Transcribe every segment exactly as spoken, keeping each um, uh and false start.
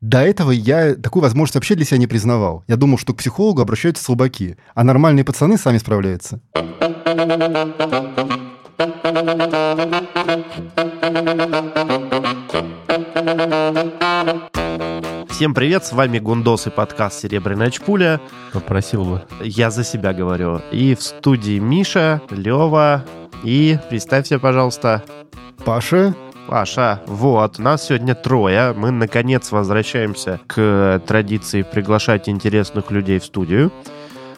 До этого я такую возможность вообще для себя не признавал. Я думал, что к психологу обращаются слабаки, а нормальные пацаны сами справляются. Всем привет, с вами Гундос и подкаст «Серебряная Чпуля». Попросил бы. Я за себя говорю. И в студии Миша, Лёва и, представься, пожалуйста, Паша. Паша, вот, нас сегодня трое. Мы, наконец, возвращаемся к традиции приглашать интересных людей в студию.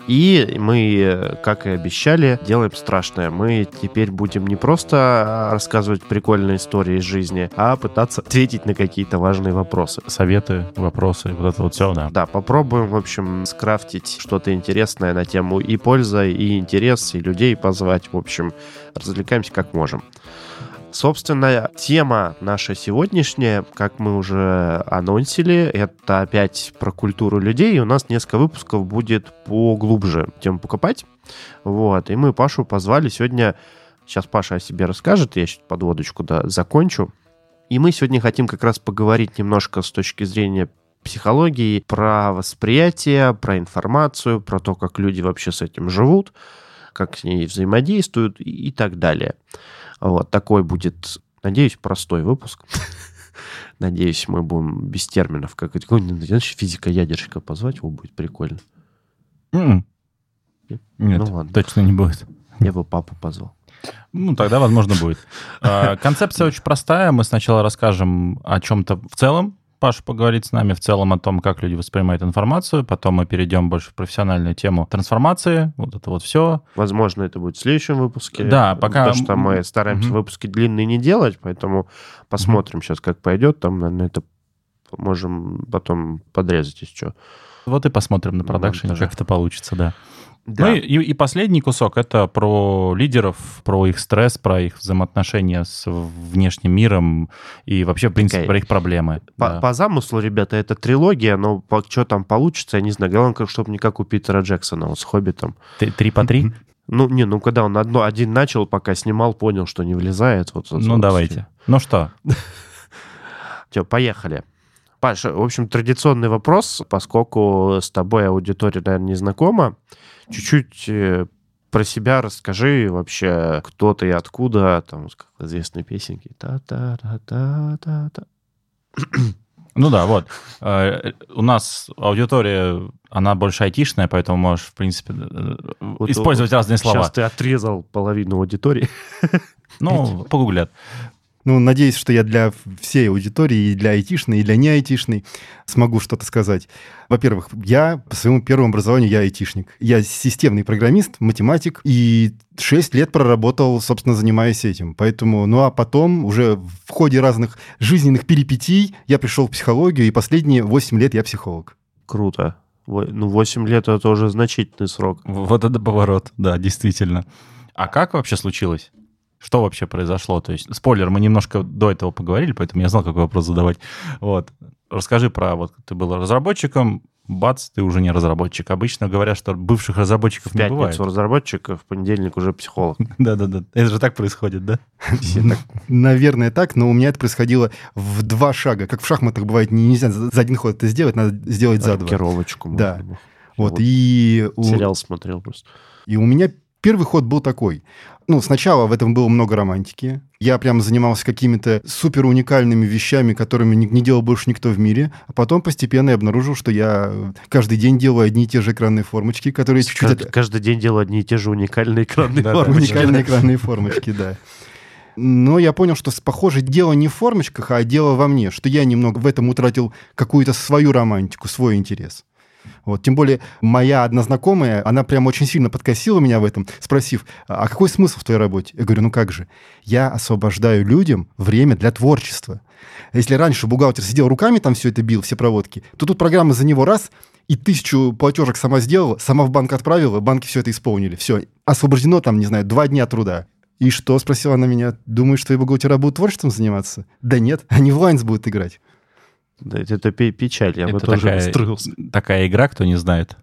И мы, как и обещали, делаем страшное. Мы теперь будем не просто рассказывать прикольные истории из жизни, а пытаться ответить на какие-то важные вопросы. Советы, вопросы, вот это вот все, да. Да, попробуем, в общем, скрафтить что-то интересное на тему и польза, и интерес, и людей позвать. В общем, развлекаемся как можем. Собственно, тема наша сегодняшняя, как мы уже анонсили, это опять про культуру людей, и у нас несколько выпусков будет поглубже тему покопать. Вот, и мы Пашу позвали сегодня, сейчас Паша о себе расскажет, я сейчас подводочку да, закончу, и мы сегодня хотим как раз поговорить немножко с точки зрения психологии про восприятие, про информацию, про то, как люди вообще с этим живут, как с ней взаимодействуют и, и так далее. Вот, такой будет, надеюсь, простой выпуск. Надеюсь, мы будем без терминов. Как какой-нибудь физика-ядерщика позвать, его будет прикольно. Mm-mm. Нет, ну, ладно. Точно не будет. Я бы папу позвал. Ну, тогда, возможно, будет. Концепция очень простая. Мы сначала расскажем о чем-то в целом. Паша поговорит с нами в целом о том, как люди воспринимают информацию. Потом мы перейдем больше в профессиональную тему трансформации. Вот это вот все. Возможно, это будет в следующем выпуске. Да, пока... Потому что мы стараемся mm-hmm. выпуски длинные не делать, поэтому посмотрим mm-hmm. сейчас, как пойдет. Там, наверное, это можем потом подрезать еще. Вот и посмотрим на продакшене, как это получится, да. Да. Ну и, и последний кусок — это про лидеров, про их стресс, про их взаимоотношения с внешним миром и вообще, в принципе, okay. про их проблемы. По, да. по замыслу, ребята, это трилогия, но по, что там получится, я не знаю. Главное, чтобы не как у Питера Джексона, вот с «Хоббитом». Три по три? Ну, не, ну когда он одно, один начал, пока снимал, понял, что не влезает. Вот, вот, ну, вот, давайте. Все. Ну что? Все, поехали. Паша, в общем, традиционный вопрос, поскольку с тобой аудитория, наверное, не знакома. Чуть-чуть про себя расскажи вообще, кто ты и откуда, там, как известные песенки. Та-та-та-та-та-та. Ну да, вот. У нас аудитория, она больше айтишная, поэтому можешь, в принципе, вот, использовать вот, разные сейчас слова. Сейчас ты отрезал половину аудитории. Ну, погуглят. Ну, надеюсь, что я для всей аудитории, и для айтишной, и для не айтишной смогу что-то сказать. Во-первых, я по своему первому образованию, я айтишник. Я системный программист, математик, и шесть лет проработал, собственно, занимаясь этим. Поэтому, ну а потом, уже в ходе разных жизненных перипетий, я пришел в психологию, и последние восемь лет я психолог. Круто. Ну, восемь лет — это уже значительный срок. Вот это поворот, да, действительно. А как вообще случилось? Что вообще произошло? То есть, спойлер, мы немножко до этого поговорили, поэтому я знал, какой вопрос задавать. Вот. Расскажи про... Вот ты был разработчиком, бац, ты уже не разработчик. Обычно говорят, что бывших разработчиков не бывает. В пятницу разработчик, а в понедельник уже психолог. Да-да-да. Это же так происходит, да? Наверное, так, но у меня это происходило в два шага. Как в шахматах бывает, нельзя за один ход это сделать, надо сделать за два. Рокировочку. Да. Вот, и... Сериал смотрел просто. И у меня... Первый ход был такой. Ну, сначала в этом было много романтики. Я прям занимался какими-то супер уникальными вещами, которыми не делал больше никто в мире. А потом постепенно я обнаружил, что я каждый день делаю одни и те же экранные формочки, которые... Кажд... чуть-чуть... Каждый день делаю одни и те же уникальные экранные формочки. Уникальные экранные формочки, да. Но я понял, что, похоже, дело не в формочках, а дело во мне, что я немного в этом утратил какую-то свою романтику, свой интерес. Вот. Тем более моя одна знакомая, она прям очень сильно подкосила меня в этом, спросив, а какой смысл в твоей работе? Я говорю, ну как же, я освобождаю людям время для творчества. Если раньше бухгалтер сидел руками, там все это бил, все проводки, то тут программа за него раз, и тысячу платежек сама сделала, сама в банк отправила, банки все это исполнили. Все, освобождено там, не знаю, два дня труда. И что, спросила она меня, думаешь, твои бухгалтера будут творчеством заниматься? Да нет, они в Лайнс будут играть. Да, это печаль, я бы тоже расстроился. Такая игра, кто не знает.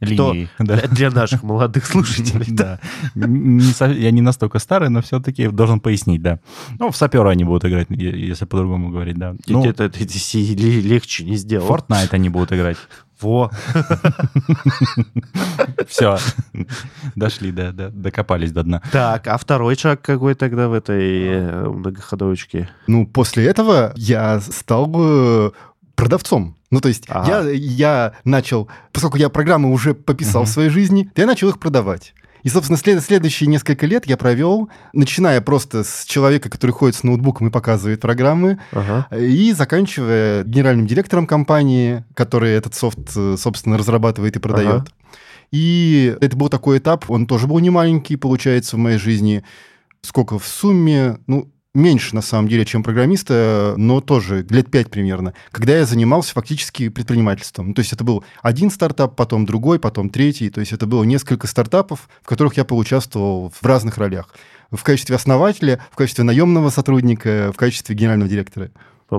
линии. Кто, да. для, для наших молодых слушателей. Да. Я не настолько старый, но все-таки должен пояснить, да. Ну, в сапера они будут играть, если по-другому говорить, да. Это легче не сделал. В Fortnite они будут играть. Во! Все. Дошли, да, докопались до дна. Так, а второй шаг какой тогда в этой многоходовочке? Ну, после этого я стал бы продавцом. Ну, то есть ага. я, я начал, поскольку я программы уже пописал uh-huh. в своей жизни, я начал их продавать. И, собственно, след, следующие несколько лет я провел, начиная просто с человека, который ходит с ноутбуком и показывает программы, uh-huh. и заканчивая генеральным директором компании, который этот софт, собственно, разрабатывает и продает. Uh-huh. И это был такой этап, он тоже был немаленький, получается, в моей жизни. Сколько в сумме? Ну, меньше, на самом деле, чем программиста, но тоже лет пять примерно, когда я занимался фактически предпринимательством. То есть это был один стартап, потом другой, потом третий. То есть это было несколько стартапов, в которых я поучаствовал в разных ролях. В качестве основателя, в качестве наемного сотрудника, в качестве генерального директора.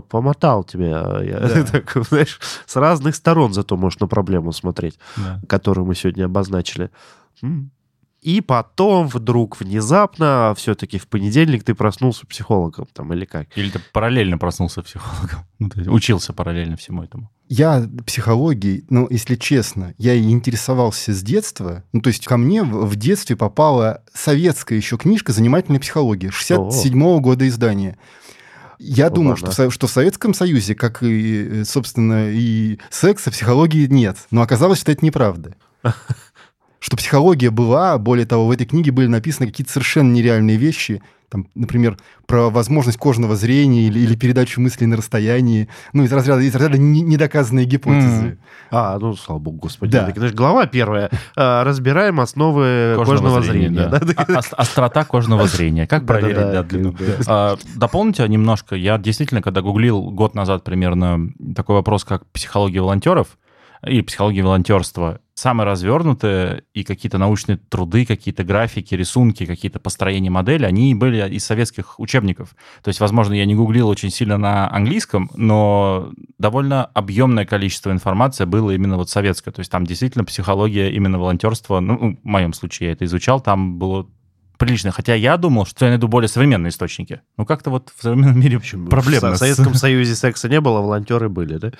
Помотал тебя, я, да. так, знаешь, с разных сторон зато можешь на проблему смотреть, да. которую мы сегодня обозначили. И потом вдруг внезапно все-таки в понедельник ты проснулся психологом там, или как? Или ты параллельно проснулся психологом, ну, то есть учился параллельно всему этому. Я психологией, ну, если честно, я и интересовался с детства. Ну, то есть ко мне в детстве попала советская еще книжка «Занимательная психология» шестьдесят седьмого года издания. Я О, думал, что, что в Советском Союзе, как и, собственно, и секса, психологии нет. Но оказалось, что это неправда. Что психология была, более того, в этой книге были написаны какие-то совершенно нереальные вещи, там, например, про возможность кожного зрения или, или передачу мыслей на расстоянии, ну, из разряда, из разряда недоказанные гипотезы. Mm. А, ну, слава богу, господи. Да. Так, глава первая. Разбираем основы кожного, кожного зрения. зрения. Да. Да. А, острота кожного зрения. Как проверить да, да, да, длину? Да. А, дополните немножко. Я действительно, когда гуглил год назад примерно такой вопрос, как психология волонтеров, или психология волонтерства, самые развернутые и какие-то научные труды, какие-то графики, рисунки, какие-то построения модели, они были из советских учебников. То есть, возможно, я не гуглил очень сильно на английском, но довольно объемное количество информации было именно вот советское. То есть там действительно психология именно волонтерства, ну, в моем случае я это изучал, там было... прилично. Хотя я думал, что я найду более современные источники. Ну, как-то вот в современном мире в общем, проблемно. В Советском Союзе секса не было, волонтеры были, да?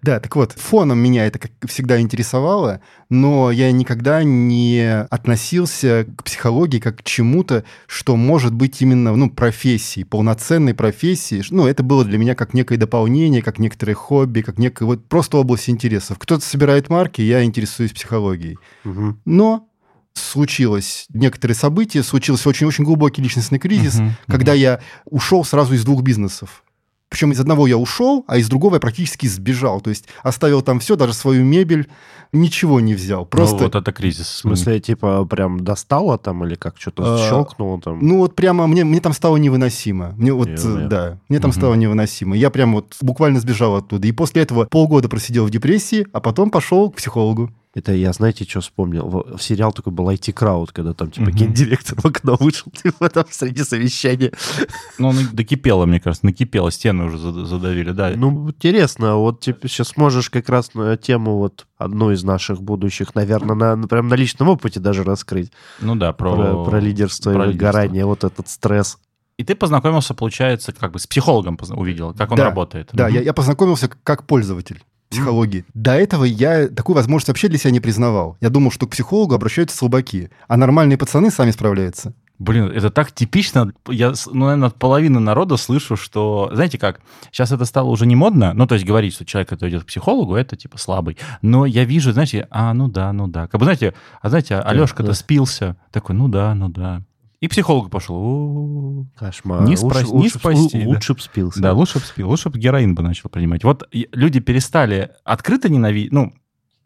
Да, так вот, фоном меня это, как всегда, интересовало, но я никогда не относился к психологии как к чему-то, что может быть именно, ну, профессией, полноценной профессией. Ну, это было для меня как некое дополнение, как некоторое хобби, как некая вот просто область интересов. Кто-то собирает марки, я интересуюсь психологией. Угу. Но случилось некоторые события, случился очень-очень глубокий личностный кризис, угу, когда угу. я ушел сразу из двух бизнесов. Причем из одного я ушел, а из другого я практически сбежал. То есть оставил там все, даже свою мебель, ничего не взял. Просто... Ну вот это кризис. В смысле, типа прям достало там или как? Что-то а... щелкнуло там? Ну вот прямо мне, мне там стало невыносимо. Мне вот, yeah, да, yeah. мне там угу. стало невыносимо. Я прям вот буквально сбежал оттуда. И после этого полгода просидел в депрессии, а потом пошел к психологу. Это я, знаете, что вспомнил? В сериал такой был ай ти Crowd, когда там, типа, mm-hmm. гендиректор в окно вышел, типа, там, среди совещания. Ну, докипело, мне кажется, накипело, стены уже задавили, да. Ну, интересно, вот, типа, сейчас можешь как раз на тему вот одну из наших будущих, наверное, на, прям на личном опыте даже раскрыть. Ну да, про... Про, про лидерство про и выгорание, вот этот стресс. И ты познакомился, получается, как бы с психологом увидел, как он да, работает. Да, mm-hmm. я, я познакомился как пользователь психологии. До этого я такую возможность вообще для себя не признавал. Я думал, что к психологу обращаются слабаки, а нормальные пацаны сами справляются. Блин, это так типично. Я, ну, наверное, от половины народа слышу, что... Знаете как, сейчас это стало уже не модно, ну, то есть говорить, что человек, который идет к психологу, это, типа, слабый. Но я вижу, знаете, а, ну да, ну да. Как бы, знаете, а знаете, Алешка-то да, да. спился. Такой, ну да, ну да. И психолог пошел. О-о-о. Кошмар. Не, лучше, спро... лучше, не спасти. Лучше бы да. спился. Да, лучше бы спил. Лучше бы героин бы начал принимать. Вот люди перестали открыто ненавидеть, ну,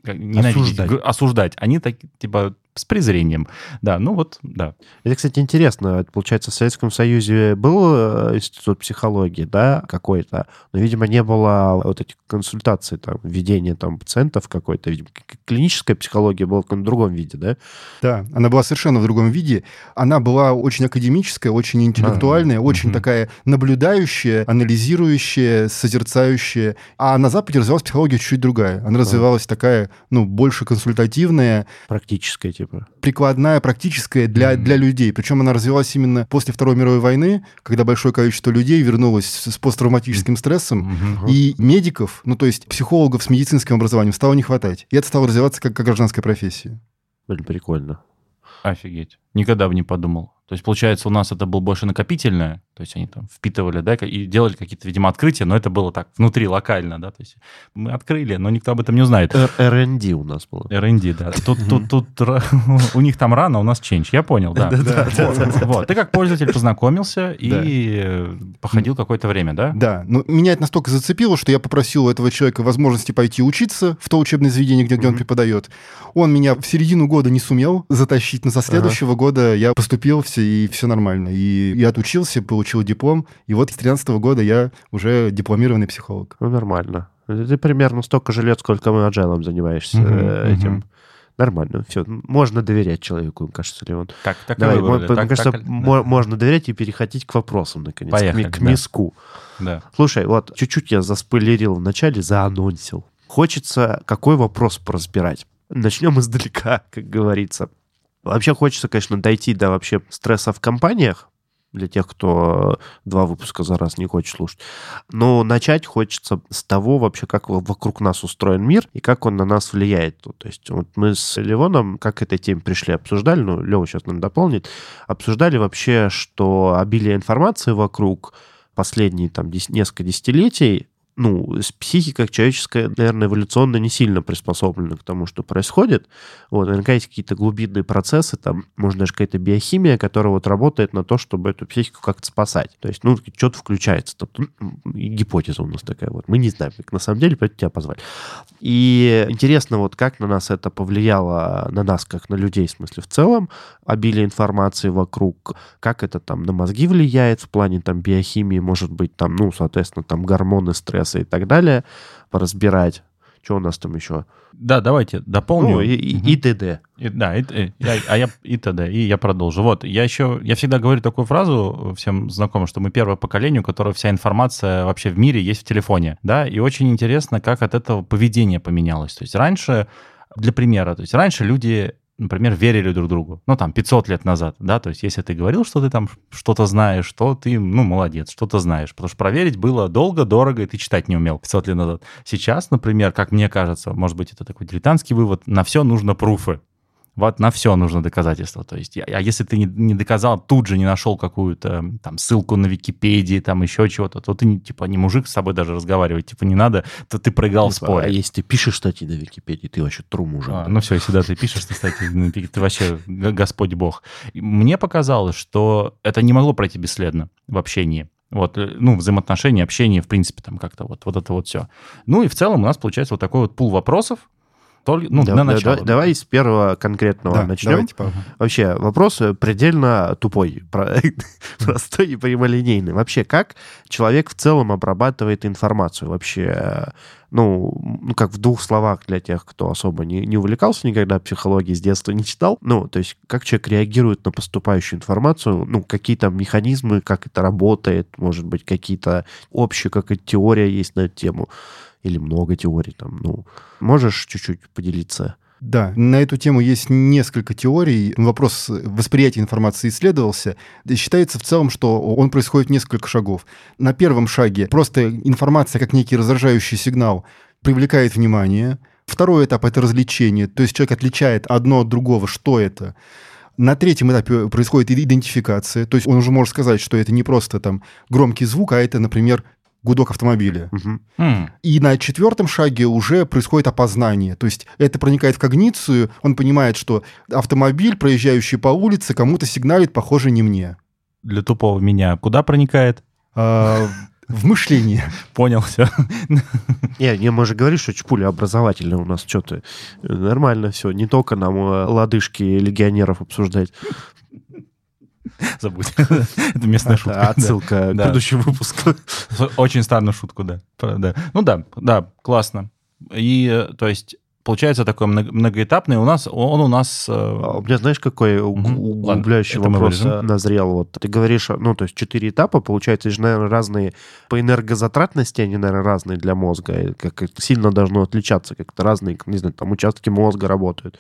ненавидеть, осуждать. осуждать. Они так, типа, с презрением. Да, ну вот, да. Это, кстати, интересно. Получается, в Советском Союзе был институт психологии, да, какой-то, но, видимо, не было вот этих консультаций, там, введения там пациентов какой-то. Видимо, клиническая психология была в каком-то другом виде, да? Да, она была совершенно в другом виде. Она была очень академическая, очень интеллектуальная, А-а-а. очень mm-hmm. такая наблюдающая, анализирующая, созерцающая. А на Западе развивалась психология чуть-чуть другая. Она развивалась А-а-а. такая, ну, больше консультативная. Практическая, типа. Прикладная, практическая для, mm-hmm. для людей. Причем она развивалась именно после Второй мировой войны, когда большое количество людей вернулось с посттравматическим стрессом, mm-hmm. и медиков, ну, то есть психологов с медицинским образованием стало не хватать. И это стало развиваться как, как гражданская профессия. Блин, прикольно. Офигеть. Никогда бы не подумал. То есть, получается, у нас это было больше накопительное, то есть они там впитывали, да, и делали какие-то, видимо, открытия, но это было так, внутри, локально, да, то есть мы открыли, но никто об этом не узнает. эр энд ди у нас было. эр энд ди, да. Тут, тут, тут у них там рано, у нас change, я понял, да. Вот, ты как пользователь познакомился и походил какое-то время, да? Да, но меня это настолько зацепило, что я попросил у этого человека возможности пойти учиться в то учебное заведение, где он преподает. Он меня в середину года не сумел затащить, но со следующего года я поступил в и все нормально. И я отучился, получил диплом, и вот с тринадцатого года я уже дипломированный психолог. Ну, нормально. Ты примерно столько же лет, сколько мы аджайлом занимаешься mm-hmm, этим. Mm-hmm. Нормально. Все. Можно доверять человеку, мне кажется, Леон. Так, так Давай, мы, так, мне кажется, так, можно да. доверять и переходить к вопросам, наконец. Поехали, к, к миску. Да. Слушай, вот чуть-чуть я заспойлерил вначале, заанонсил. Хочется какой вопрос поразбирать. Начнем издалека, как говорится. Вообще хочется, конечно, дойти до вообще стресса в компаниях, для тех, кто два выпуска за раз не хочет слушать. Но начать хочется с того вообще, как вокруг нас устроен мир и как он на нас влияет. То есть вот мы с Левоном как к этой теме пришли, обсуждали, ну, Лева сейчас нам дополнит, обсуждали вообще, что обилие информации вокруг последние там дес- несколько десятилетий, ну, психика человеческая, наверное, эволюционно не сильно приспособлена к тому, что происходит. Вот, наверняка есть какие-то глубинные процессы, там, может, даже какая-то биохимия, которая вот работает на то, чтобы эту психику как-то спасать. То есть, ну, что-то включается. Там, гипотеза у нас такая вот. Мы не знаем, как на самом деле, поэтому тебя позвали. И интересно, вот как на нас это повлияло, на нас, как на людей, в смысле, в целом, обилие информации вокруг, как это там на мозги влияет в плане там биохимии, может быть, там, ну, соответственно, там гормоны, стресс, и так далее, поразбирать. Что у нас там еще? Да, давайте дополню. Ну, и, и, угу. и т.д. И, да, и, и, и, а я, и т.д. И я продолжу. Вот, я еще, я всегда говорю такую фразу всем знакомым, что мы первое поколение, у которого вся информация вообще в мире есть в телефоне. Да, и очень интересно, как от этого поведение поменялось. То есть раньше, для примера, то есть раньше люди... например, верили друг другу, ну, там, пятьсот лет назад, да, то есть если ты говорил, что ты там что-то знаешь, то ты, ну, молодец, что-то знаешь, потому что проверить было долго, дорого, и ты читать не умел пятьсот лет назад. Сейчас, например, как мне кажется, может быть, это такой дилетантский вывод, на все нужно пруфы. Вот на все нужно доказательство. То есть, а если ты не, не доказал, тут же не нашел какую-то там ссылку на Википедии, там еще чего-то, то ты типа не мужик с собой даже разговаривать, типа не надо, то ты проиграл типа, в споре. А если ты пишешь статьи на Википедии, ты вообще тру мужик. А, да? Ну все, если да, ты пишешь статьи, ты вообще Господь Бог. Мне показалось, что это не могло пройти бесследно в общении. Вот, ну, взаимоотношения, общение, в принципе, там как-то вот, вот это вот все. Ну и в целом у нас получается вот такой вот пул вопросов, Толь... Ну, да, на да, начало. Да, давай с первого конкретного да, начнем. Давайте, Вообще, вопрос предельно тупой, простой и прямолинейный. Вообще, как человек в целом обрабатывает информацию? Вообще, ну, как в двух словах для тех, кто особо не, не увлекался никогда психологией, с детства не читал. Ну, то есть, как человек реагирует на поступающую информацию? Ну, какие там механизмы, как это работает? Может быть, какие-то общие, какая-то теория есть на эту тему? Или много теорий там, ну, можешь чуть-чуть поделиться? Да, на эту тему есть несколько теорий. Вопрос восприятия информации исследовался. Считается в целом, что он происходит в несколько шагов. На первом шаге просто информация, как некий раздражающий сигнал, привлекает внимание. Второй этап — это развлечение. То есть человек отличает одно от другого, что это. На третьем этапе происходит идентификация. То есть он уже может сказать, что это не просто там громкий звук, а это, например, гудок автомобиля. Угу. Mm. И на четвертом шаге уже происходит опознание. То есть это проникает в когницию, он понимает, что автомобиль, проезжающий по улице, кому-то сигналит, похоже, не мне. Для тупого меня куда проникает? В мышлении. Понял, все. Не, я, может, говорю, что Чпуля образовательная у нас, что-то нормально все. Не только нам лодыжки легионеров обсуждать. Забудь. Это местная шутка. Отсылка к предыдущему выпуску. Очень старую шутку, да. Ну да, да, классно. И, то есть... Получается такой многоэтапный. У нас он у нас. А у меня, знаешь, какой углубляющий угу. вопрос назрел. Вот ты говоришь, ну то есть четыре этапа, получается, же, наверное, разные по энергозатратности, они, наверное, разные для мозга, как сильно должно отличаться, как-то разные, не знаю, там участки мозга работают.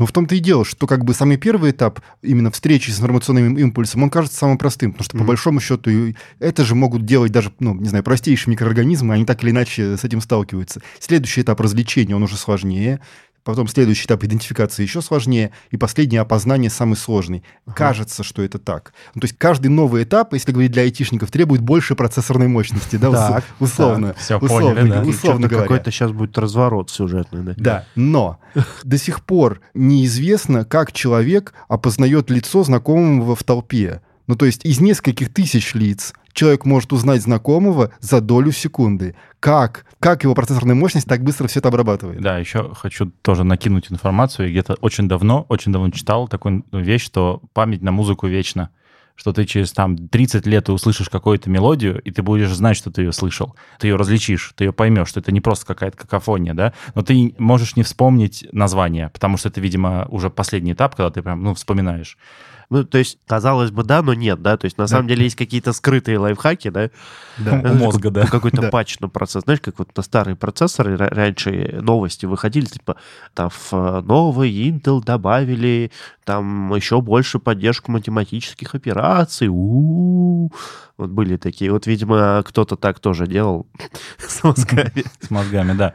Но в том-то и дело, что как бы самый первый этап именно встречи с информационным импульсом, он кажется самым простым, потому что mm-hmm. по большому счету это же могут делать даже, ну, не знаю, простейшие микроорганизмы, они так или иначе с этим сталкиваются. Следующий этап развлечения, он уже сложнее, потом следующий этап идентификации еще сложнее, и последнее опознание самый сложный. Uh-huh. Кажется, что это так. Ну, то есть каждый новый этап, если говорить для айтишников, требует больше процессорной мощности, да, условно. Все поняли, да. Какой-то сейчас будет разворот сюжетный. Да, но до сих пор неизвестно, как человек опознает лицо знакомого в толпе. Ну, то есть из нескольких тысяч лиц человек может узнать знакомого за долю секунды. Как? Как его процессорная мощность так быстро все это обрабатывает? Да, еще хочу тоже накинуть информацию. Где-то очень давно, очень давно читал такую вещь, что память на музыку вечна. Что ты через там тридцать лет ты услышишь какую-то мелодию, и ты будешь знать, что ты ее слышал. Ты ее различишь, ты ее поймешь, что это не просто какая-то какофония, да? Но ты можешь не вспомнить название, потому что это, видимо, уже последний этап, когда ты прям, ну, вспоминаешь. Ну, то есть, казалось бы, да, но нет, да? То есть, на да. самом деле, есть какие-то скрытые лайфхаки, да? Да, у мозга, да. Какой-то да. патч на процесс. Знаешь, как вот на старые процессоры раньше новости выходили, типа, там, в новый Intel добавили, там, еще больше поддержку математических операций, у-у-у. Вот были такие. Вот, видимо, кто-то так тоже делал с мозгами. С мозгами, да.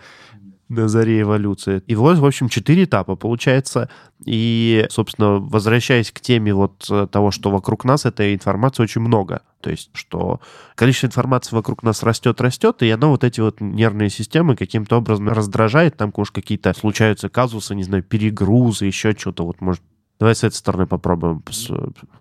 На заре эволюции. И вот, в общем, четыре этапа получается. И, собственно, возвращаясь к теме вот того, что вокруг нас этой информации очень много. То есть, что количество информации вокруг нас растет, растет, и оно вот эти вот нервные системы каким-то образом раздражает. Там уж какие-то случаются казусы, не знаю, перегрузы, еще что-то. Вот, может, давай с этой стороны попробуем.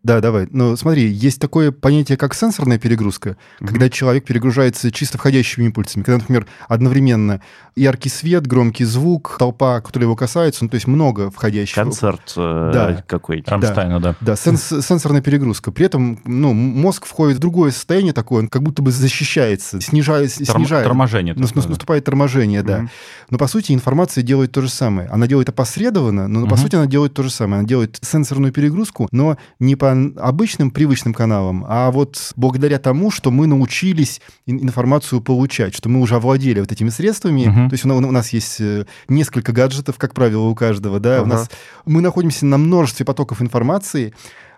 Да, давай. Ну, смотри, есть такое понятие, как сенсорная перегрузка, mm-hmm. когда человек перегружается чисто входящими импульсами. Когда, например, одновременно яркий свет, громкий звук, толпа, которая его касается, ну, то есть много входящих. Концерт да. какой-нибудь. Рамштайна, да. Да, да. Сенс, сенсорная перегрузка. При этом, ну, мозг входит в другое состояние такое, он как будто бы защищается, снижает... Торм... снижает торможение. Ну, такое, наступает да. торможение, да. Mm-hmm. Но, по сути, информация делает то же самое. Она делает опосредованно, но, mm-hmm. по сути, она делает то же самое. Она делает сенсорную перегрузку, но не по обычным привычным каналам, а вот благодаря тому, что мы научились информацию получать, что мы уже овладели вот этими средствами. Uh-huh. То есть у нас есть несколько гаджетов, как правило, у каждого. Да? Uh-huh. У нас, мы находимся на множестве потоков информации,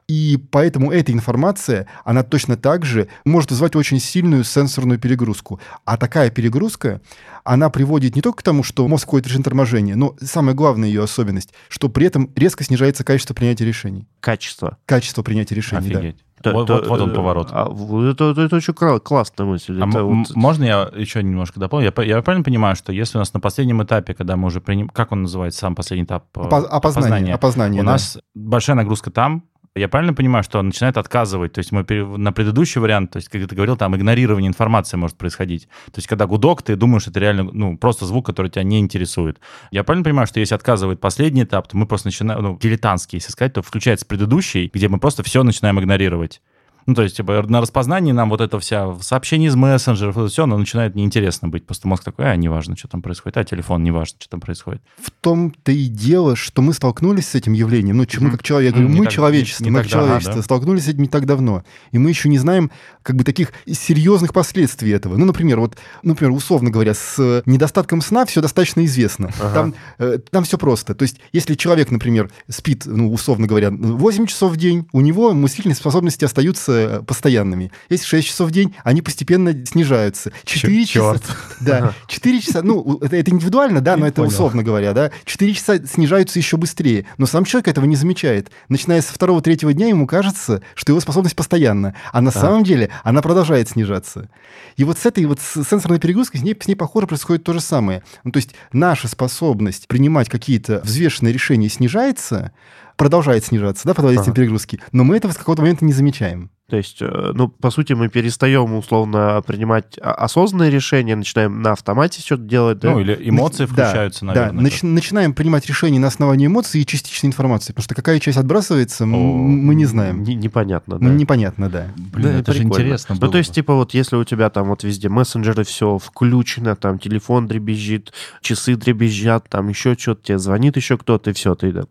и поэтому эта информация, она точно так же может вызвать очень сильную сенсорную перегрузку. А такая перегрузка, она приводит не только к тому, что мозг входит в режим торможения, но самая главная ее особенность, что при этом резко снижается качество принятия решений. Качество? Качество принятия решений, Офигеть. Да. То, вот, то, вот, вот он поворот. А, это, это, это очень классная мысль. А это м- вот... Можно я еще немножко дополню? Я, я правильно понимаю, что если у нас на последнем этапе, когда мы уже приним... Как он называется, сам последний этап? Опоз... Опознание. Опознание. У да. нас большая нагрузка там. Я правильно понимаю, что он начинает отказывать? То есть мы на предыдущий вариант, то есть, как ты говорил, там игнорирование информации может происходить. То есть когда гудок, ты думаешь, это реально ну, просто звук, который тебя не интересует. Я правильно понимаю, что если отказывает последний этап, то мы просто начинаем, ну, дилетантский, если сказать, то включается предыдущий, где мы просто все начинаем игнорировать. Ну, то есть типа, на распознании нам вот это вся сообщение из мессенджеров, это все, оно начинает неинтересно быть. Просто мозг такой, а, неважно, что там происходит, а телефон, неважно, что там происходит. В том-то и дело, что мы столкнулись с этим явлением, ну, мы как человек, mm-hmm. мы так, человечество, не, не мы как давно, человечество да? столкнулись с этим не так давно, и мы еще не знаем как бы таких серьезных последствий этого. Ну, например, вот, например, условно говоря, с недостатком сна все достаточно известно. Ага. Там, э, там все просто. То есть если человек, например, спит, ну, условно говоря, восемь часов в день, у него мыслительные способности остаются постоянными. Если шесть часов в день, они постепенно снижаются. четыре часа... Да, четыре часа... Ну, это, это индивидуально, да, но это понял. Условно говоря, да. четыре часа снижаются еще быстрее, но сам человек этого не замечает. Начиная со второго-третьего дня ему кажется, что его способность постоянна, а на да. самом деле она продолжает снижаться. И вот с этой вот с сенсорной перегрузкой с ней, с ней, похоже, происходит то же самое. Ну, то есть наша способность принимать какие-то взвешенные решения снижается, продолжает снижаться, да, под воздействием ага. перегрузки. Но мы этого с какого-то момента не замечаем. То есть, ну, по сути, мы перестаем, условно, принимать осознанные решения, начинаем на автомате что-то делать. Да? Ну, или эмоции включаются, да, наверное. Да, Нач- начинаем принимать решения на основании эмоций и частичной информации, потому что какая часть отбрасывается, О, мы не знаем. Н- непонятно, да. Непонятно, да. Блин, да, это прикольно. Же интересно было. Ну, то есть, типа, вот если у тебя там вот везде мессенджеры, все включено, там телефон дребезжит, часы дребезжат, там еще что-то, тебе звонит еще кто-то, и все, ты... Да.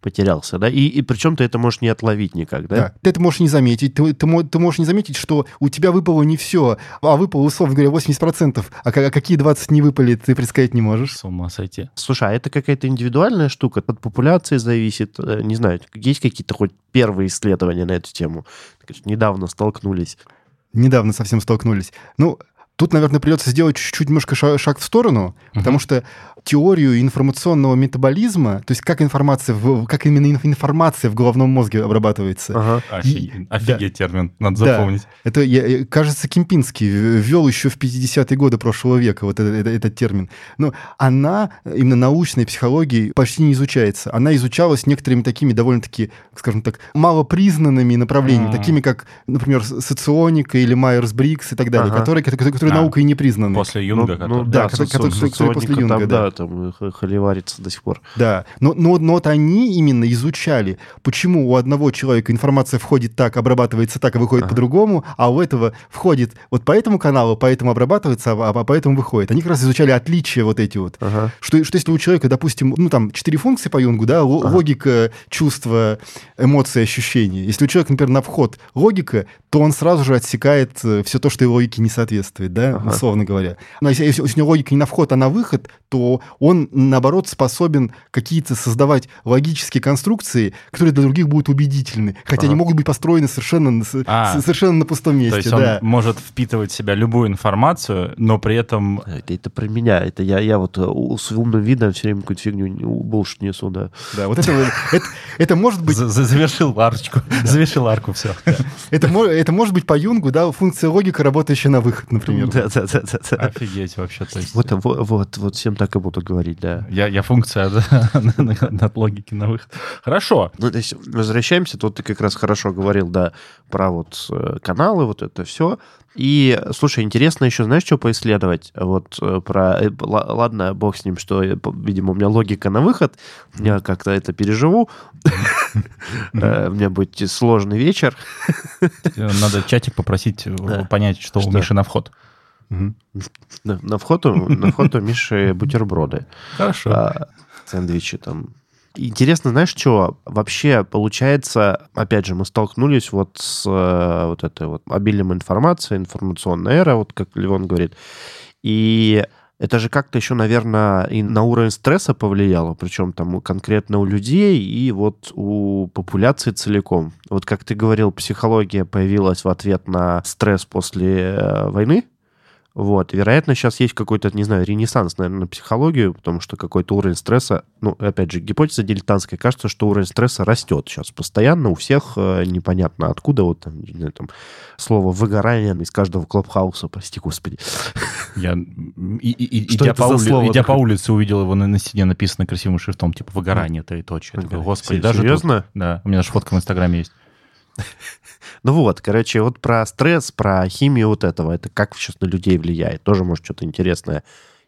потерялся, да? И, и причем ты это можешь не отловить никак, да? Да, ты это можешь не заметить. Ты, ты, ты можешь не заметить, что у тебя выпало не все, а выпало, условно говоря, восемьдесят процентов. А, а какие двадцать не выпали, ты предсказать не можешь. С ума сойти. Слушай, а это какая-то индивидуальная штука? От популяции зависит? Не знаю, есть какие-то хоть первые исследования на эту тему? Недавно столкнулись. Недавно совсем столкнулись. Ну... Тут, наверное, придется сделать чуть-чуть немножко шаг в сторону, uh-huh. потому что теорию информационного метаболизма, то есть как информация, в, как именно информация в головном мозге обрабатывается. Uh-huh. Офигеть, офигеть да. термин, надо запомнить. Да. Это, я, кажется, Кемпинский ввел еще в пятидесятые годы прошлого века вот этот, этот, этот термин. Но она, именно научной психологией, почти не изучается. Она изучалась некоторыми такими довольно-таки, скажем так, малопризнанными направлениями, uh-huh. такими как, например, соционика или Майерс-Бриггс и так далее, uh-huh. которые... которые да. наукой не признаны. После Юнга. Ну, который, да, который, который, который после Юнга. Там, да. да, там холиварится до сих пор. Да, но, но, но вот они именно изучали, почему у одного человека информация входит так, обрабатывается так и выходит ага. по-другому, а у этого входит вот по этому каналу, поэтому обрабатывается, а, а поэтому выходит. Они как раз изучали отличия вот эти вот. Ага. Что, что если у человека, допустим, ну там четыре функции по Юнгу, да, л- ага. логика, чувство, эмоции, ощущения. Если у человека, например, на вход логика, то он сразу же отсекает все то, что его логике не соответствует. Да, ага. условно говоря. Но если, если у него логика не на вход, а на выход, то он, наоборот, способен какие-то создавать логические конструкции, которые для других будут убедительны, хотя ага. они могут быть построены совершенно, а, совершенно на пустом месте. То есть да. он может впитывать в себя любую информацию, но при этом... Это, это про меня, это я, я вот с умным видом все время какую-то фигню булш несу, да. Да, вот это может быть... Завершил арочку, завершил арку, все. Это может быть по Юнгу, да, функция логика, работающая на выход, например. Да, да, да, да. Офигеть вообще. То есть... вот, вот, вот, вот всем так и буду говорить, да. Я, я функция от логики на выход. Хорошо. Ну, то есть возвращаемся, тут ты как раз хорошо говорил, да, про вот каналы, вот это все. И, слушай, интересно еще, знаешь, что поисследовать? Вот про... Ладно, бог с ним, что, видимо, у меня логика на выход. Я как-то это переживу. У меня будет сложный вечер. Надо чатик попросить понять, что у Миши на вход. На вход у Миши бутерброды. Хорошо. Сэндвичи там. Интересно, знаешь, что вообще получается, опять же, мы столкнулись вот с э, вот этой вот обильной информацией, информационная эра, вот как Левон говорит, и это же как-то еще, наверное, и на уровень стресса повлияло, причем там конкретно у людей и вот у популяции целиком. Вот как ты говорил, психология появилась в ответ на стресс после э, войны. Вот, вероятно, сейчас есть какой-то, не знаю, ренессанс, наверное, на психологию, потому что какой-то уровень стресса, ну, опять же, гипотеза дилетантская, кажется, что уровень стресса растет сейчас постоянно, у всех непонятно откуда, вот там, не знаю, там слово выгорание из каждого клабхауса, прости господи. Я, и, и, идя, по ули... слово, идя как... по улице, увидел его на, на стене написано красивым шрифтом, типа выгорание, троеточие. Okay. Господи, даже серьезно? Тут... Да, у меня даже фотка в Инстаграме есть. Ну вот, короче, вот про стресс, про химию вот этого, это как сейчас на людей влияет, тоже, может, что-то интересное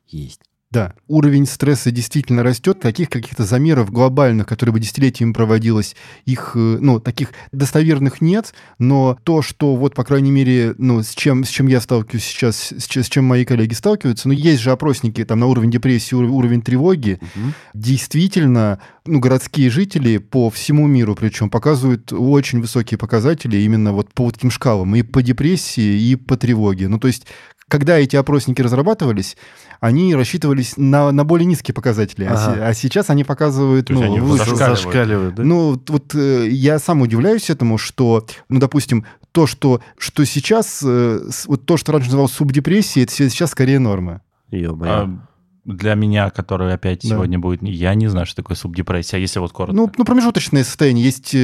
есть. Да, уровень стресса действительно растет, таких каких-то замеров глобальных, которые бы десятилетиями проводилось, их, ну, таких достоверных нет, но то, что вот, по крайней мере, ну, с чем, с чем я сталкиваюсь сейчас, с чем мои коллеги сталкиваются, ну, есть же опросники там на уровень депрессии, уровень тревоги, угу. действительно, ну, городские жители по всему миру, причем, показывают очень высокие показатели именно вот по вот таким шкалам, и по депрессии, и по тревоге, ну, то есть... Когда эти опросники разрабатывались, они рассчитывались на, на более низкие показатели, ага. а, а сейчас они показывают... То ну, они выше, зашкаливают. зашкаливают да? Ну, вот э, я сам удивляюсь этому, что, ну, допустим, то, что, что сейчас, э, вот то, что раньше называлось субдепрессией, это сейчас скорее норма. Ё-моё. А... для меня, который опять да. сегодня будет, я не знаю, что такое субдепрессия, если вот коротко. Ну, ну промежуточное состояние. Есть,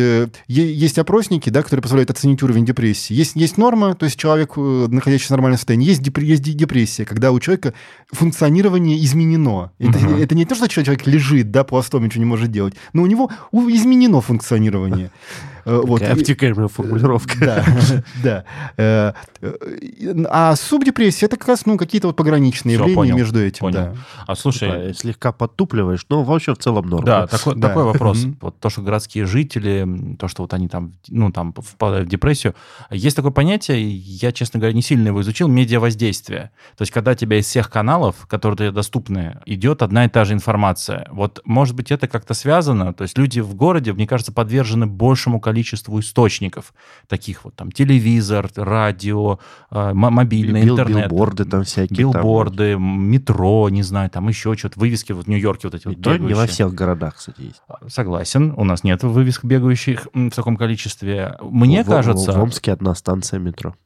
есть опросники, да, которые позволяют оценить уровень депрессии. Есть, есть норма, то есть человек, находящийся в нормальном состоянии. Есть, депр- есть депрессия, когда у человека функционирование изменено. Это, угу. это не то, что человек лежит, да, пластом, ничего не может делать, но у него изменено функционирование. Вот. Обтекаемая формулировка. Да, да. А субдепрессия — это как раз ну, какие-то вот пограничные Все, явления понял, между этим. Да. А слушай, типа, слегка подтупливаешь, но вообще в целом норм. Да, такой, да. такой вопрос. Вот то, что городские жители, то, что вот они там, ну, там впадают в депрессию. Есть такое понятие, я, честно говоря, не сильно его изучил, медиавоздействие. То есть когда тебя из всех каналов, которые тебе доступны, идет одна и та же информация. Вот, может быть, это как-то связано? То есть люди в городе, мне кажется, подвержены большему количеству количеству источников, таких вот там телевизор, радио, э, мобильный Бил, интернет. Билборды там всякие. Билборды, там. Метро, не знаю, там еще что-то. Вывески вот в Нью-Йорке вот эти вот бегающие. Не во всех городах, кстати, есть. Согласен, у нас нет вывесок бегающих в таком количестве. Мне в, кажется... В Омске одна станция метро.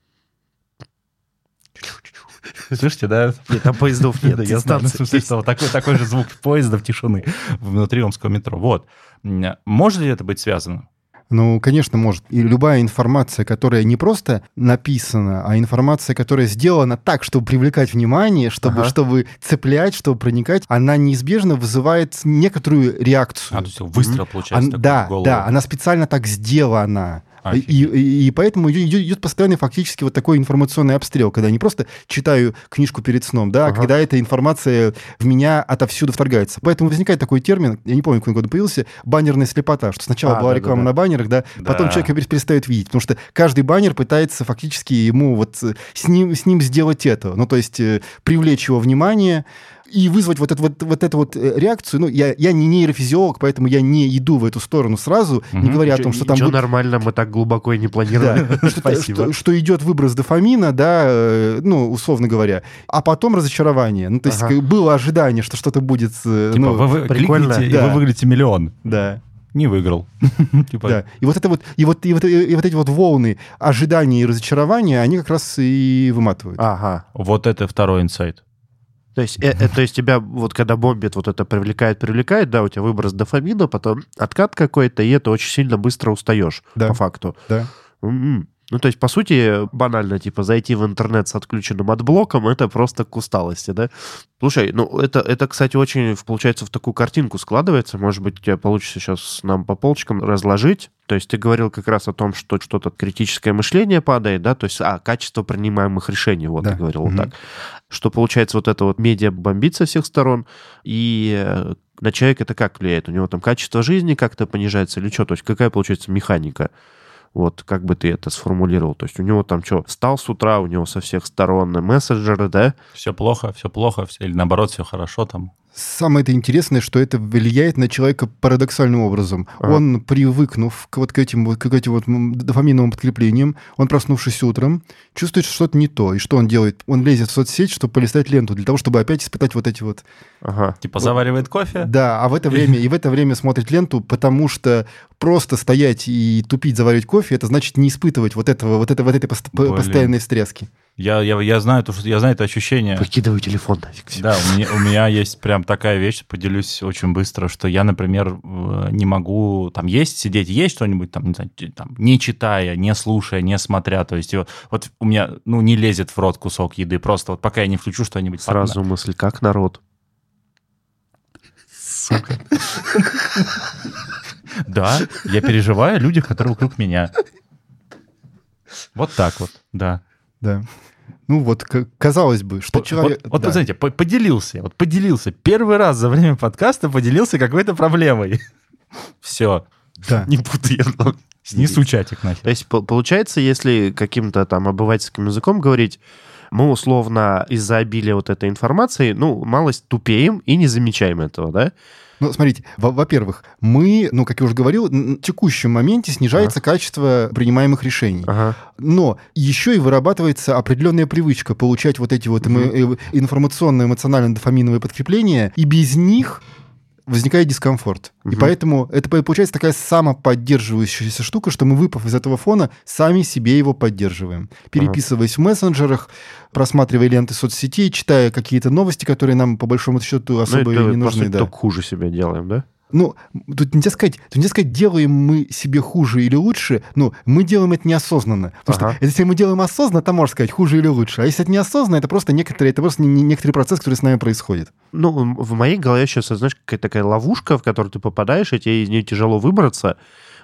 Слышите, да? Нет, там поездов нет. Я знаю, что такой же звук поездов тишины внутри омского метро. Вот. Может ли это быть связано? Ну, конечно, может. И любая информация, которая не просто написана, а информация, которая сделана так, чтобы привлекать внимание, чтобы, ага. чтобы цеплять, чтобы проникать, она неизбежно вызывает некоторую реакцию. А, то есть выстрел, получается, такой да, в голову. Да, она специально так сделана. И, и, и поэтому идет, идет постоянный фактически вот такой информационный обстрел, когда я не просто читаю книжку перед сном, да, ага. а когда эта информация в меня отовсюду вторгается. Поэтому возникает такой термин, я не помню, какой год появился, баннерная слепота, что сначала а, была да, реклама да, да. на баннерах, да, да. потом человек перестает видеть, потому что каждый баннер пытается фактически ему вот с ним, с ним сделать это, ну то есть привлечь его внимание, и вызвать вот, это, вот, вот эту вот реакцию. Ну, я, я не нейрофизиолог, поэтому я не иду в эту сторону сразу, угу. не говоря о том, что там... Ничего, нормально, мы так глубоко и не планировали. Спасибо. Что идет выброс дофамина, да, ну, условно говоря. А потом разочарование. Ну, то есть было ожидание, что что-то будет... Типа, вы кликните, и вы выиграете миллион. Да. Не выиграл. Да. И вот это вот, и вот, и вот, и вот эти вот волны ожидания и разочарования, они как раз и выматывают. Ага. Вот это второй инсайт. То есть, э, э, то есть тебя вот когда бомбит, вот это привлекает-привлекает, да, у тебя выброс дофамина, потом откат какой-то, и это очень сильно быстро устаешь, да. по факту. Да. М-м. Ну, то есть, по сути, банально, типа, зайти в интернет с отключенным отблоком, это просто к усталости, да? Слушай, ну, это, это, кстати, очень, получается, в такую картинку складывается, может быть, у тебя получится сейчас нам по полочкам разложить. То есть ты говорил как раз о том, что что-то критическое мышление падает, да, то есть, а, качество принимаемых решений, вот да. ты говорил, угу. вот так. Что, получается, вот это вот медиа бомбит со всех сторон, и на человека это как влияет? У него там качество жизни как-то понижается или что? То есть какая, получается, механика? Вот, как бы ты это сформулировал? То есть у него там что, встал с утра, у него со всех сторон мессенджеры, да? Все плохо, все плохо, все, или наоборот, все хорошо там. Самое это интересное, что это влияет на человека парадоксальным образом. А. Он, привыкнув к вот к этим, к этим вот дофаминовым подкреплениям, он, проснувшись утром, чувствует, что что-то не то. И что он делает? Он лезет в соцсеть, чтобы полистать ленту, для того, чтобы опять испытать вот эти вот... Ага. Типа заваривает кофе? Да, а в это время, и в это время смотрит ленту, потому что просто стоять и тупить, заваривать кофе, это значит не испытывать вот этого, вот это, вот этой пост- постоянной встряски. Я, я, я, знаю, то, что, я знаю это ощущение. Выкидываю телефон нафиг. Да, у меня, у меня есть прям такая вещь, поделюсь очень быстро, что я, например, не могу там есть, сидеть, есть что-нибудь, там, не, знаю, там, не читая, не слушая, не смотря. То есть вот, вот у меня ну, не лезет в рот кусок еды, просто вот пока я не включу что-нибудь. Сразу одна. Мысль, как народ. Сука. Да, я переживаю о людях, которые вокруг меня. Вот так вот, да. Да. Ну вот, казалось бы, что вот, человек... Вот, да. вот, знаете, поделился, вот поделился. Первый раз за время подкаста поделился какой-то проблемой. Все. Да. Не буду я... Снесу чатик нахер. То есть, получается, если каким-то там обывательским языком говорить, мы условно из-за обилия вот этой информации, ну, малость тупеем и не замечаем этого, да? Ну, смотрите, во- во-первых, мы, ну, как я уже говорил, на текущем моменте снижается ага. качество принимаемых решений. Ага. Но еще и вырабатывается определенная привычка получать вот эти вот угу. информационно-эмоционально-дофаминовые подкрепления, и без них... возникает дискомфорт. Угу. И поэтому это получается такая самоподдерживающаяся штука, что мы, выпав из этого фона, сами себе его поддерживаем. Переписываясь ага. в мессенджерах, просматривая ленты соцсетей, читая какие-то новости, которые нам, по большому счету, особо это, не нужны. Мы да. только хуже себя делаем, да? Ну, тут нельзя сказать, тут нельзя сказать, делаем мы себе хуже или лучше, но мы делаем это неосознанно. Потому ага. что если мы делаем осознанно, то можно сказать, хуже или лучше. А если это неосознанно, это просто некоторый, это просто некоторый процесс, который с нами происходит. Ну, в моей голове сейчас, знаешь, какая-то такая ловушка, в которую ты попадаешь, и тебе из нее тяжело выбраться.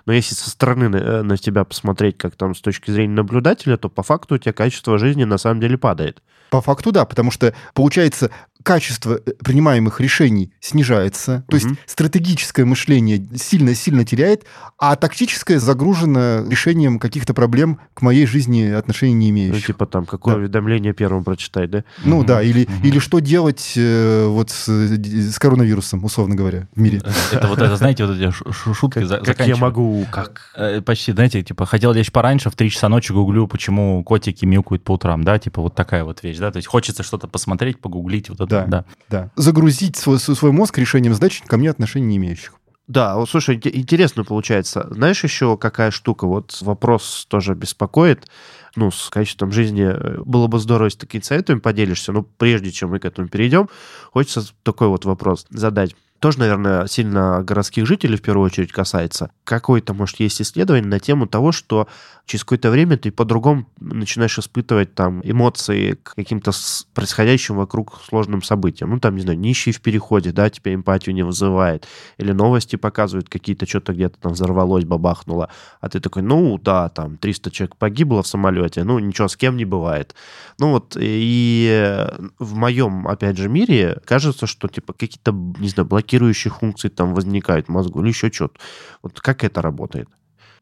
Но если со стороны на, на тебя посмотреть, как там с точки зрения наблюдателя, то по факту у тебя качество жизни на самом деле падает. По факту, да, потому что, получается, качество принимаемых решений снижается, то угу. есть стратегическое мышление сильно-сильно теряет, а тактическое загружено решением каких-то проблем к моей жизни отношения не имеющих. Ну, типа там, какое да. уведомление первым прочитать, да? Ну угу. да, или, угу. или что делать э, вот с, с коронавирусом, условно говоря, в мире. Это вот это, знаете, вот эти шутки заканчиваются. Как я могу Как? Почти, знаете, типа, хотел лечь пораньше, в три часа ночи гуглю, почему котики мяукают по утрам, да, типа, вот такая вот вещь, да, то есть хочется что-то посмотреть, погуглить, вот это, да. да. да. Загрузить свой, свой мозг решением задач ко мне отношений не имеющих. Да, вот, слушай, интересно получается. Знаешь, еще какая штука, вот вопрос тоже беспокоит, ну, с качеством жизни было бы здорово, если такими советами поделишься, но прежде чем мы к этому перейдем, хочется такой вот вопрос задать. Тоже, наверное, сильно городских жителей в первую очередь касается. Какое-то, может, есть исследование на тему того, что через какое-то время ты по-другому начинаешь испытывать там эмоции к каким-то происходящим вокруг сложным событиям. Ну, там, не знаю, нищий в переходе, да, тебя эмпатию не вызывает. Или новости показывают какие-то, что-то где-то там взорвалось, бабахнуло. А ты такой, ну, да, там триста человек погибло в самолете, ну, ничего с кем не бывает. Ну, вот, и в моем, опять же, мире кажется, что, типа, какие-то, не знаю, блокировки функции там возникают в мозгу или еще что-то. Вот как это работает?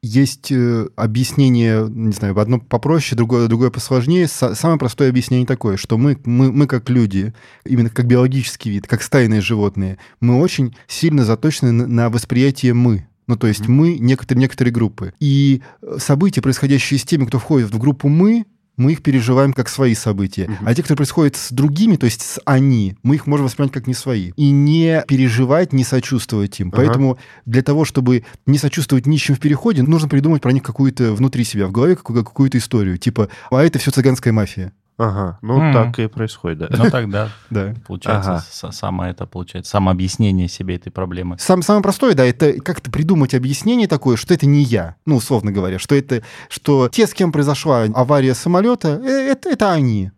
Есть э, объяснение, не знаю, одно попроще, другое, другое посложнее. С- самое простое объяснение такое, что мы, мы, мы как люди, именно как биологический вид, как стайные животные, мы очень сильно заточены на, на восприятие «мы». Ну, то есть mm-hmm. мы некоторые, некоторые группы. И события, происходящие с теми, кто входит в группу «мы», мы их переживаем как свои события. Uh-huh. А те, которые происходят с другими, то есть с они, мы их можем воспринимать как не свои. И не переживать, не сочувствовать им. Uh-huh. Поэтому для того, чтобы не сочувствовать нищим в переходе, нужно придумать про них какую-то внутри себя, в голове какую-то историю. Типа, а это все цыганская мафия. Ага, ну mm. так и происходит, да. Ну так, да. да. Получается, ага. само это, получается, самообъяснение себе этой проблемы. Сам, самое простое, да, это как-то придумать объяснение такое, что это не я, ну, условно говоря, что это, что те, с кем произошла авария самолета, это, это они.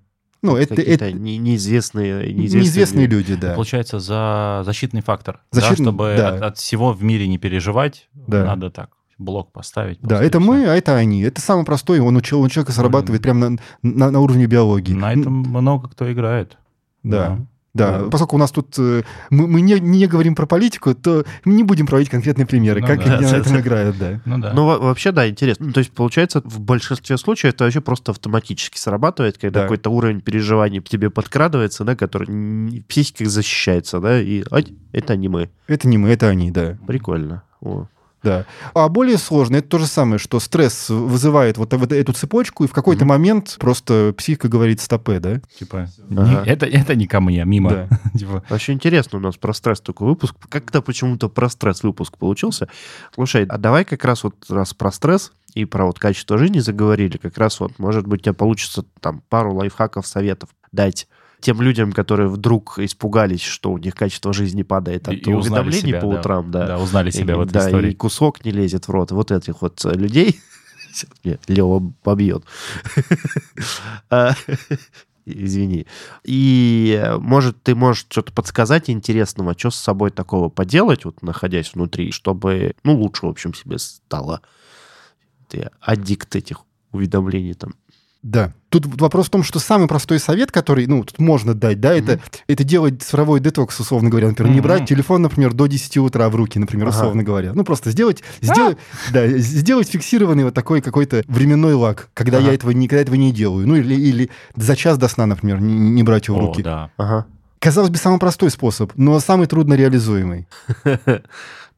Ну, это, это, это неизвестные, неизвестные, неизвестные люди, да. Получается, за защитный фактор. Защитный, да, чтобы да. От, от всего в мире не переживать, да. надо так. Блок поставить. Да, это мы, а это они. Это самый простой, он у человека срабатывает прямо на, на, на уровне биологии. На этом много кто играет. Да. Да, да. Поскольку у нас тут мы, мы не, не говорим про политику, то мы не будем проводить конкретные примеры, ну, как да, они на этом играют. Да. Ну, да. ну, вообще, да, интересно. Ну, то есть, получается, в большинстве случаев это вообще просто автоматически срабатывает, когда да. какой-то уровень переживаний к тебе подкрадывается, да, который психика защищается, да, и это не мы. Это не мы, это они, да. Прикольно. О. Да. А более сложно, это то же самое, что стресс вызывает вот, вот эту цепочку, и в какой-то mm-hmm. момент просто психика говорит стопэ, да? Типа, ага. это, это не ко мне, мимо. Да. типа. Вообще интересно, у нас про стресс такой выпуск. Как-то почему-то про стресс выпуск получился. Слушай, а давай как раз вот раз про стресс и про вот качество жизни заговорили, как раз вот, может быть, у тебя получится там пару лайфхаков, советов дать тем людям, которые вдруг испугались, что у них качество жизни падает от и уведомлений себя, по да, утрам. Да, да узнали себя и, в этой да, истории. И кусок не лезет в рот. Вот этих вот людей... Лёва побьет. Извини. И, может, ты можешь что-то подсказать интересного, что с собой такого поделать, вот находясь внутри, чтобы, ну, лучше, в общем, себе стало. Ты аддикт этих уведомлений там. Да. Тут вопрос в том, что самый простой совет, который, ну, тут можно дать, да, mm-hmm. это, это делать цифровой детокс, условно говоря, например, mm-hmm. не брать телефон, например, до десяти утра в руки, например, ага. условно говоря. Ну, просто сделать, сделать, да, сделать фиксированный вот такой какой-то временной лаг, когда ага. я этого никогда этого не делаю. Ну, или, или за час до сна, например, не, не брать его в руки. О, да. Ага. Казалось бы, самый простой способ, но самый трудно реализуемый.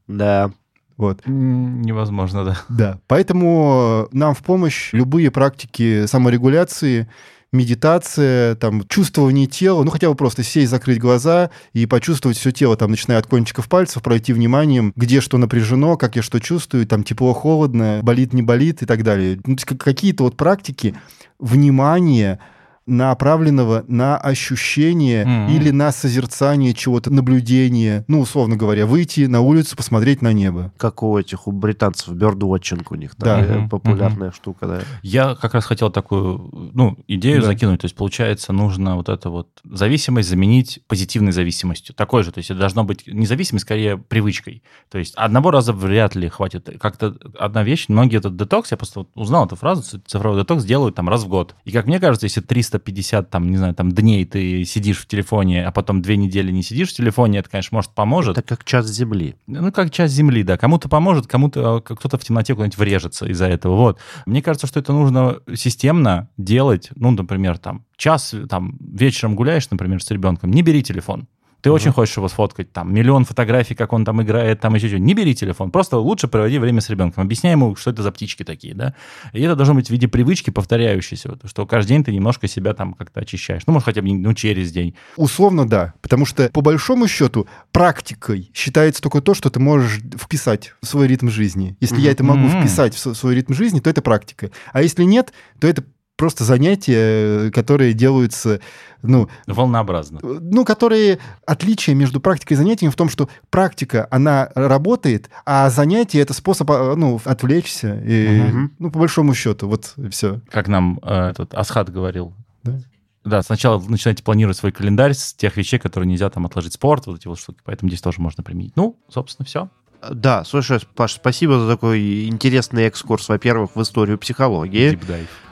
Да. Вот. Невозможно, да. Да. Поэтому нам в помощь любые практики саморегуляции, медитация, там, чувствование тела, ну, хотя бы просто сесть, закрыть глаза и почувствовать все тело, там, начиная от кончиков пальцев, пройти вниманием, где что напряжено, как я что чувствую, там, тепло-холодно, болит-не болит и так далее. Ну, какие-то вот практики внимания, направленного на ощущение mm-hmm. или на созерцание чего-то, наблюдение, ну, условно говоря, выйти на улицу, посмотреть на небо. Как у этих, у британцев, бёрдвотчинг у них, да, да. Mm-hmm. популярная mm-hmm. штука, да. Я как раз хотел такую, ну, идею да. закинуть, то есть, получается, нужно вот эту вот зависимость заменить позитивной зависимостью, такой же, то есть, это должно быть не зависимость, скорее, привычкой, то есть, одного раза вряд ли хватит, как-то одна вещь, многие этот детокс, я просто узнал эту фразу, цифровой детокс делают там раз в год, и, как мне кажется, если триста пятьдесят, там, не знаю, там, дней ты сидишь в телефоне, а потом две недели не сидишь в телефоне, это, конечно, может, поможет. Это как час земли. Ну, как час земли, да. Кому-то поможет, кому-то, кто-то в темноте куда-нибудь врежется из-за этого, вот. Мне кажется, что это нужно системно делать, ну, например, там, час, там, вечером гуляешь, например, с ребенком, не бери телефон. Ты угу. очень хочешь его сфоткать, там, миллион фотографий, как он там играет, там еще что-то. Не бери телефон, просто лучше проводи время с ребенком. Объясняй ему, что это за птички такие, да. И это должно быть в виде привычки повторяющейся, вот, что каждый день ты немножко себя там как-то очищаешь. Ну, может, хотя бы ну, через день. Условно, да. Потому что, по большому счету, практикой считается только то, что ты можешь вписать в свой ритм жизни. Если угу. я это могу вписать в свой ритм жизни, то это практика. А если нет, то это просто занятия, которые делаются... Ну, волнообразно. Ну, которые... Отличие между практикой и занятиями в том, что практика, она работает, а занятие — это способ, ну, отвлечься. И, угу. ну, по большому счету, вот все. Как нам э, этот Асхат говорил. Да? Да, сначала начинайте планировать свой календарь с тех вещей, которые нельзя там отложить, спорт, вот эти вот штуки. Поэтому здесь тоже можно применить. Ну, собственно, все. Да, слушай, Паш, спасибо за такой интересный экскурс, во-первых, в историю психологии.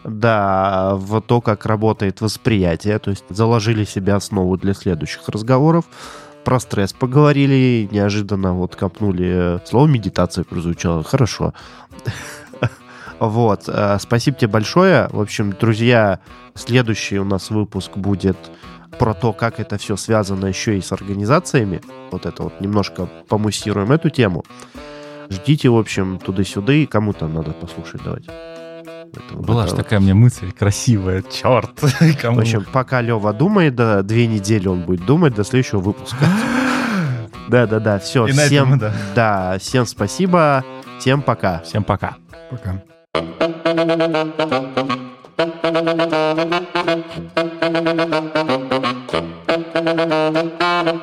Да, в то, как работает восприятие, то есть заложили себе основу для следующих разговоров. Про стресс поговорили, неожиданно вот копнули, слово медитация прозвучало, хорошо. Вот, спасибо тебе большое. В общем, друзья, следующий у нас выпуск будет... про то, как это все связано еще и с организациями. Вот это вот немножко помуссируем эту тему. Ждите, в общем, туда-сюда, и кому-то надо послушать, давайте. Это была вот же такая вот у меня мысль красивая, черт. Кому? В общем, пока Лева думает, да, две недели он будет думать до следующего выпуска. Да-да-да, все. И всем, мы, да. да, всем спасибо, всем пока. Всем пока. Пока. Thank you.